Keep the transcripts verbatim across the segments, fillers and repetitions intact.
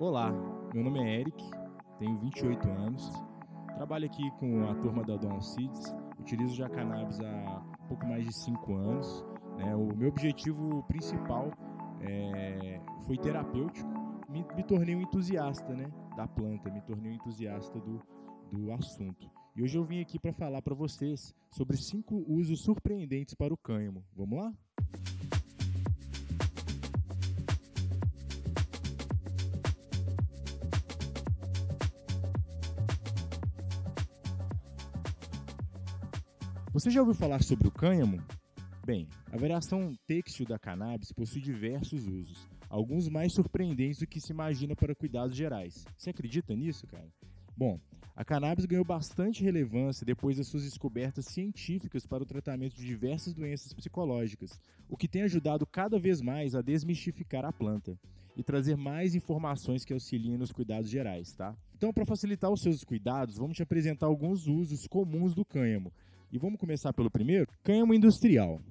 Olá, meu nome é Eric, tenho vinte e oito anos, trabalho aqui com a turma da Dom Alcides, utilizo já cannabis há pouco mais de cinco anos. Né? O meu objetivo principal é, foi terapêutico, me, me tornei um entusiasta, né, da planta, me tornei um entusiasta do, do assunto. E hoje eu vim aqui para falar para vocês sobre cinco usos surpreendentes para o cânhamo. Vamos lá? Você já ouviu falar sobre o cânhamo? Bem, a variação têxtil da cannabis possui diversos usos, alguns mais surpreendentes do que se imagina para cuidados gerais. Você acredita nisso, cara? Bom, a cannabis ganhou bastante relevância depois das suas descobertas científicas para o tratamento de diversas doenças psicológicas, o que tem ajudado cada vez mais a desmistificar a planta e trazer mais informações que auxiliem nos cuidados gerais, tá? Então, para facilitar os seus cuidados, vamos te apresentar alguns usos comuns do cânhamo. E vamos começar pelo primeiro, cânhamo industrial.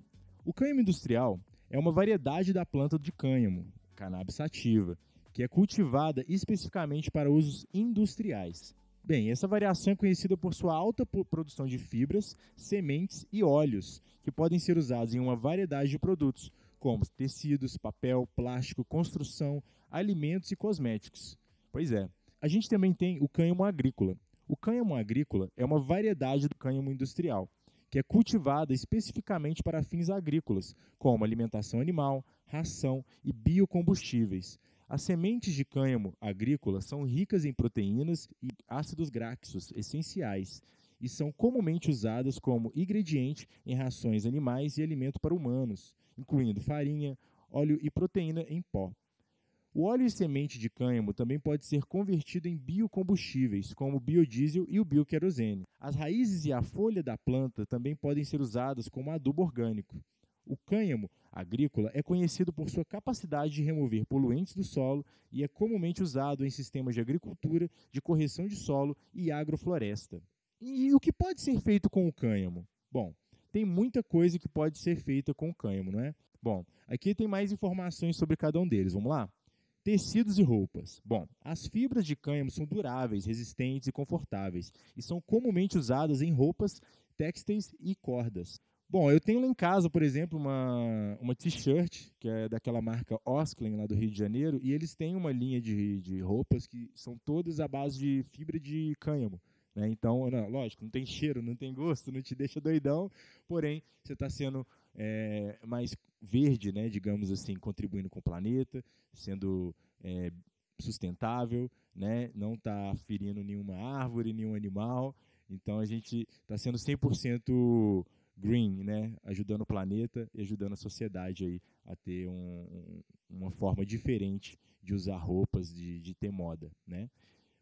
O cânhamo industrial é uma variedade da planta de cânhamo, cannabis sativa, que é cultivada especificamente para usos industriais. Bem, essa variação é conhecida por sua alta produção de fibras, sementes e óleos, que podem ser usados em uma variedade de produtos, como tecidos, papel, plástico, construção, alimentos e cosméticos. Pois é, a gente também tem o cânhamo agrícola. O cânhamo agrícola é uma variedade do cânhamo industrial, que é cultivada especificamente para fins agrícolas, como alimentação animal, ração e biocombustíveis. As sementes de cânhamo agrícola são ricas em proteínas e ácidos graxos essenciais e são comumente usadas como ingrediente em rações animais e alimento para humanos, incluindo farinha, óleo e proteína em pó. O óleo e semente de cânhamo também pode ser convertido em biocombustíveis, como o biodiesel e o bioquerosene. As raízes e a folha da planta também podem ser usadas como adubo orgânico. O cânhamo agrícola é conhecido por sua capacidade de remover poluentes do solo e é comumente usado em sistemas de agricultura, de correção de solo e agrofloresta. E o que pode ser feito com o cânhamo? Bom, tem muita coisa que pode ser feita com o cânhamo, não é? Bom, aqui tem mais informações sobre cada um deles, vamos lá? Tecidos e roupas. Bom, as fibras de cânhamo são duráveis, resistentes e confortáveis e são comumente usadas em roupas, têxteis e cordas. Bom, eu tenho lá em casa, por exemplo, uma, uma t-shirt que é daquela marca Osklen lá do Rio de Janeiro e eles têm uma linha de, de roupas que são todas à base de fibra de cânhamo. Né? Então, não, lógico, não tem cheiro, não tem gosto, não te deixa doidão, porém você está sendo... É, mais verde, né, digamos assim, contribuindo com o planeta, sendo é, sustentável, né, não está ferindo nenhuma árvore, nenhum animal. Então, a gente está sendo cem por cento green, né, ajudando o planeta e ajudando a sociedade aí a ter um, uma forma diferente de usar roupas, de, de ter moda. Né.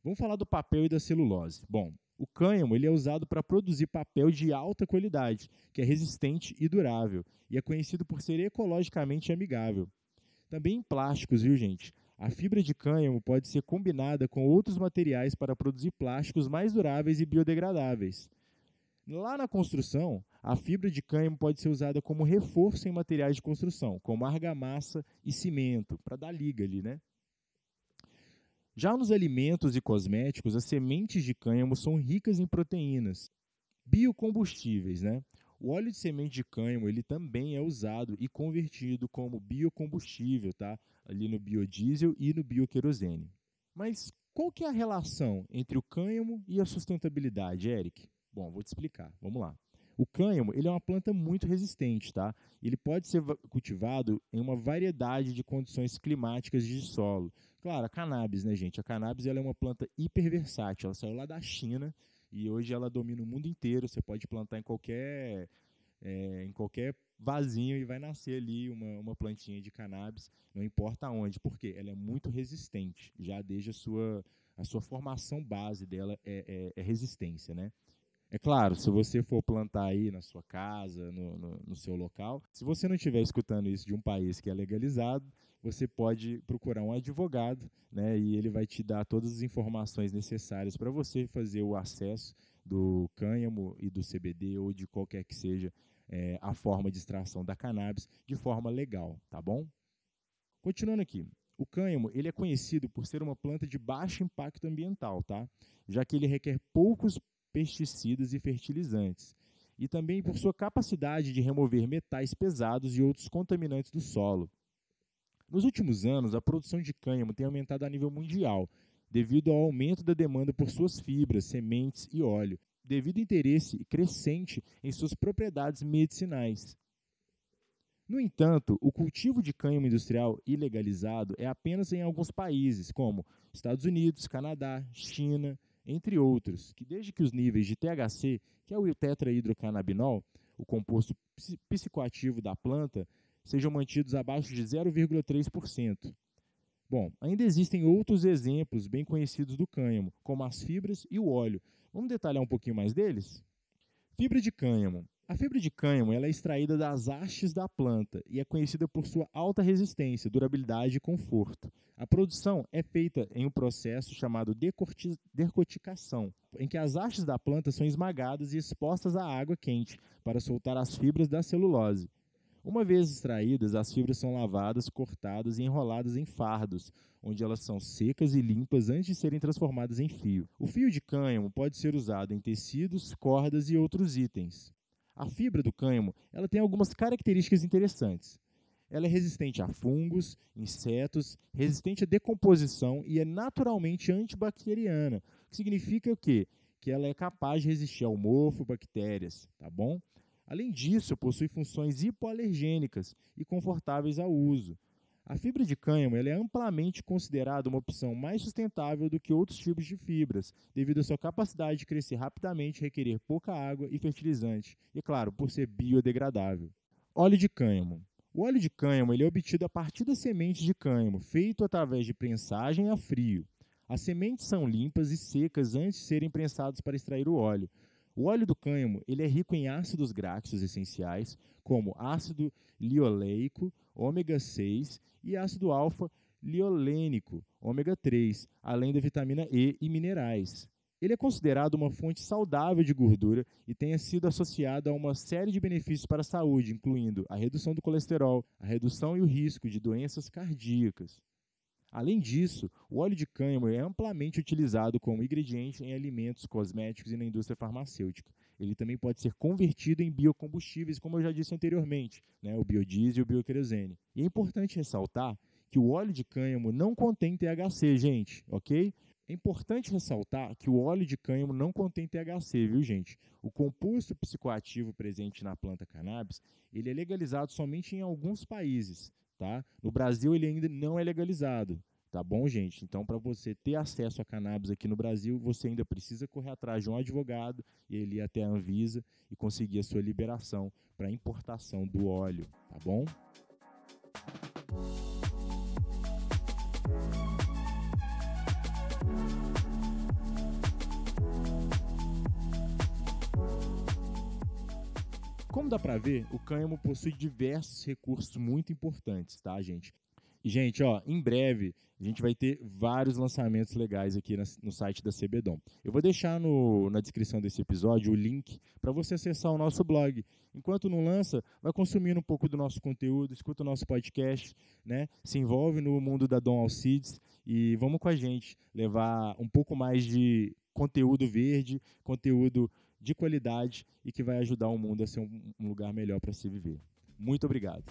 Vamos falar do papel e da celulose. Bom, o cânhamo ele é usado para produzir papel de alta qualidade, que é resistente e durável, e é conhecido por ser ecologicamente amigável. Também em plásticos, viu, gente? A fibra de cânhamo pode ser combinada com outros materiais para produzir plásticos mais duráveis e biodegradáveis. Lá na construção, a fibra de cânhamo pode ser usada como reforço em materiais de construção, como argamassa e cimento, para dar liga ali, né? Já nos alimentos e cosméticos, as sementes de cânhamo são ricas em proteínas, biocombustíveis, né? O óleo de semente de cânhamo ele também é usado e convertido como biocombustível, tá? Ali no biodiesel e no bioquerosene. Mas qual que é a relação entre o cânhamo e a sustentabilidade, Eric? Bom, vou te explicar. Vamos lá. O cânhamo ele é uma planta muito resistente, tá? Ele pode ser cultivado em uma variedade de condições climáticas de solo. Claro, a cannabis, né, gente? A cannabis ela é uma planta hiperversátil. Ela saiu lá da China e hoje ela domina o mundo inteiro. Você pode plantar em qualquer, é, em qualquer vasinho e vai nascer ali uma, uma plantinha de cannabis, não importa onde. Por quê? Ela é muito resistente. Já desde a sua, a sua formação base dela é, é, é resistência, né? É claro, se você for plantar aí na sua casa, no, no, no seu local, se você não estiver escutando isso de um país que é legalizado, você pode procurar um advogado, né, e ele vai te dar todas as informações necessárias para você fazer o acesso do cânhamo e do C B D ou de qualquer que seja é, a forma de extração da cannabis de forma legal, tá bom? Continuando aqui, O cânhamo, ele é conhecido por ser uma planta de baixo impacto ambiental, tá? Já que ele requer poucos pesticidas e fertilizantes, e também por sua capacidade de remover metais pesados e outros contaminantes do solo. Nos últimos anos, a produção de cânhamo tem aumentado a nível mundial, devido ao aumento da demanda por suas fibras, sementes e óleo, devido ao interesse crescente em suas propriedades medicinais. No entanto, o cultivo de cânhamo industrial ilegalizado é apenas em alguns países, como Estados Unidos, Canadá, China, entre outros, que desde que os níveis de T H C, que é o tetraidrocannabinol, o composto psicoativo da planta, sejam mantidos abaixo de zero vírgula três por cento. Bom, ainda existem outros exemplos bem conhecidos do cânhamo, como as fibras e o óleo. Vamos detalhar um pouquinho mais deles? Fibra de cânhamo. A fibra de cânhamo ela é extraída das hastes da planta e é conhecida por sua alta resistência, durabilidade e conforto. A produção é feita em um processo chamado decorticação, em que as hastes da planta são esmagadas e expostas à água quente para soltar as fibras da celulose. Uma vez extraídas, as fibras são lavadas, cortadas e enroladas em fardos, onde elas são secas e limpas antes de serem transformadas em fio. O fio de cânhamo pode ser usado em tecidos, cordas e outros itens. A fibra do cânhamo ela tem algumas características interessantes. Ela é resistente a fungos, insetos, resistente à decomposição e é naturalmente antibacteriana, o que significa o quê? Que ela é capaz de resistir ao mofo, bactérias, tá bom? Além disso, possui funções hipoalergênicas e confortáveis ao uso. A fibra de cânhamo ela é amplamente considerada uma opção mais sustentável do que outros tipos de fibras, devido à sua capacidade de crescer rapidamente, requerer pouca água e fertilizante, e, claro, por ser biodegradável. Óleo de cânhamo. O óleo de cânhamo ele é obtido a partir das sementes de cânhamo, feito através de prensagem a frio. As sementes são limpas e secas antes de serem prensadas para extrair o óleo. O óleo do cânhamo ele é rico em ácidos graxos essenciais, como ácido lioleico, ômega seis, e ácido alfa-liolênico, ômega três, além da vitamina E e minerais. Ele é considerado uma fonte saudável de gordura e tem sido associado a uma série de benefícios para a saúde, incluindo a redução do colesterol, a redução e o risco de doenças cardíacas. Além disso, o óleo de cânhamo é amplamente utilizado como ingrediente em alimentos, cosméticos e na indústria farmacêutica. Ele também pode ser convertido em biocombustíveis, como eu já disse anteriormente, né, o biodiesel e o bioquerosene. E é importante ressaltar que o óleo de cânhamo não contém T H C, gente, ok? É importante ressaltar que o óleo de cânhamo não contém T H C, viu, gente? O composto psicoativo presente na planta cannabis, ele é legalizado somente em alguns países. Tá? No Brasil ele ainda não é legalizado, tá bom, gente? Então, para você ter acesso a cannabis aqui no Brasil, você ainda precisa correr atrás de um advogado e ele ir até a Anvisa e conseguir a sua liberação para importação do óleo, tá bom? Como dá para ver, o cânhamo possui diversos recursos muito importantes, tá, gente? E, gente, ó, em breve a gente vai ter vários lançamentos legais aqui na, no site da CBDon. Eu vou deixar no, na descrição desse episódio o link para você acessar o nosso blog. Enquanto não lança, vai consumindo um pouco do nosso conteúdo, escuta o nosso podcast, né? Se envolve no mundo da Dom Alcides e vamos com a gente levar um pouco mais de conteúdo verde, conteúdo de qualidade e que vai ajudar o mundo a ser um lugar melhor para se viver. Muito obrigado.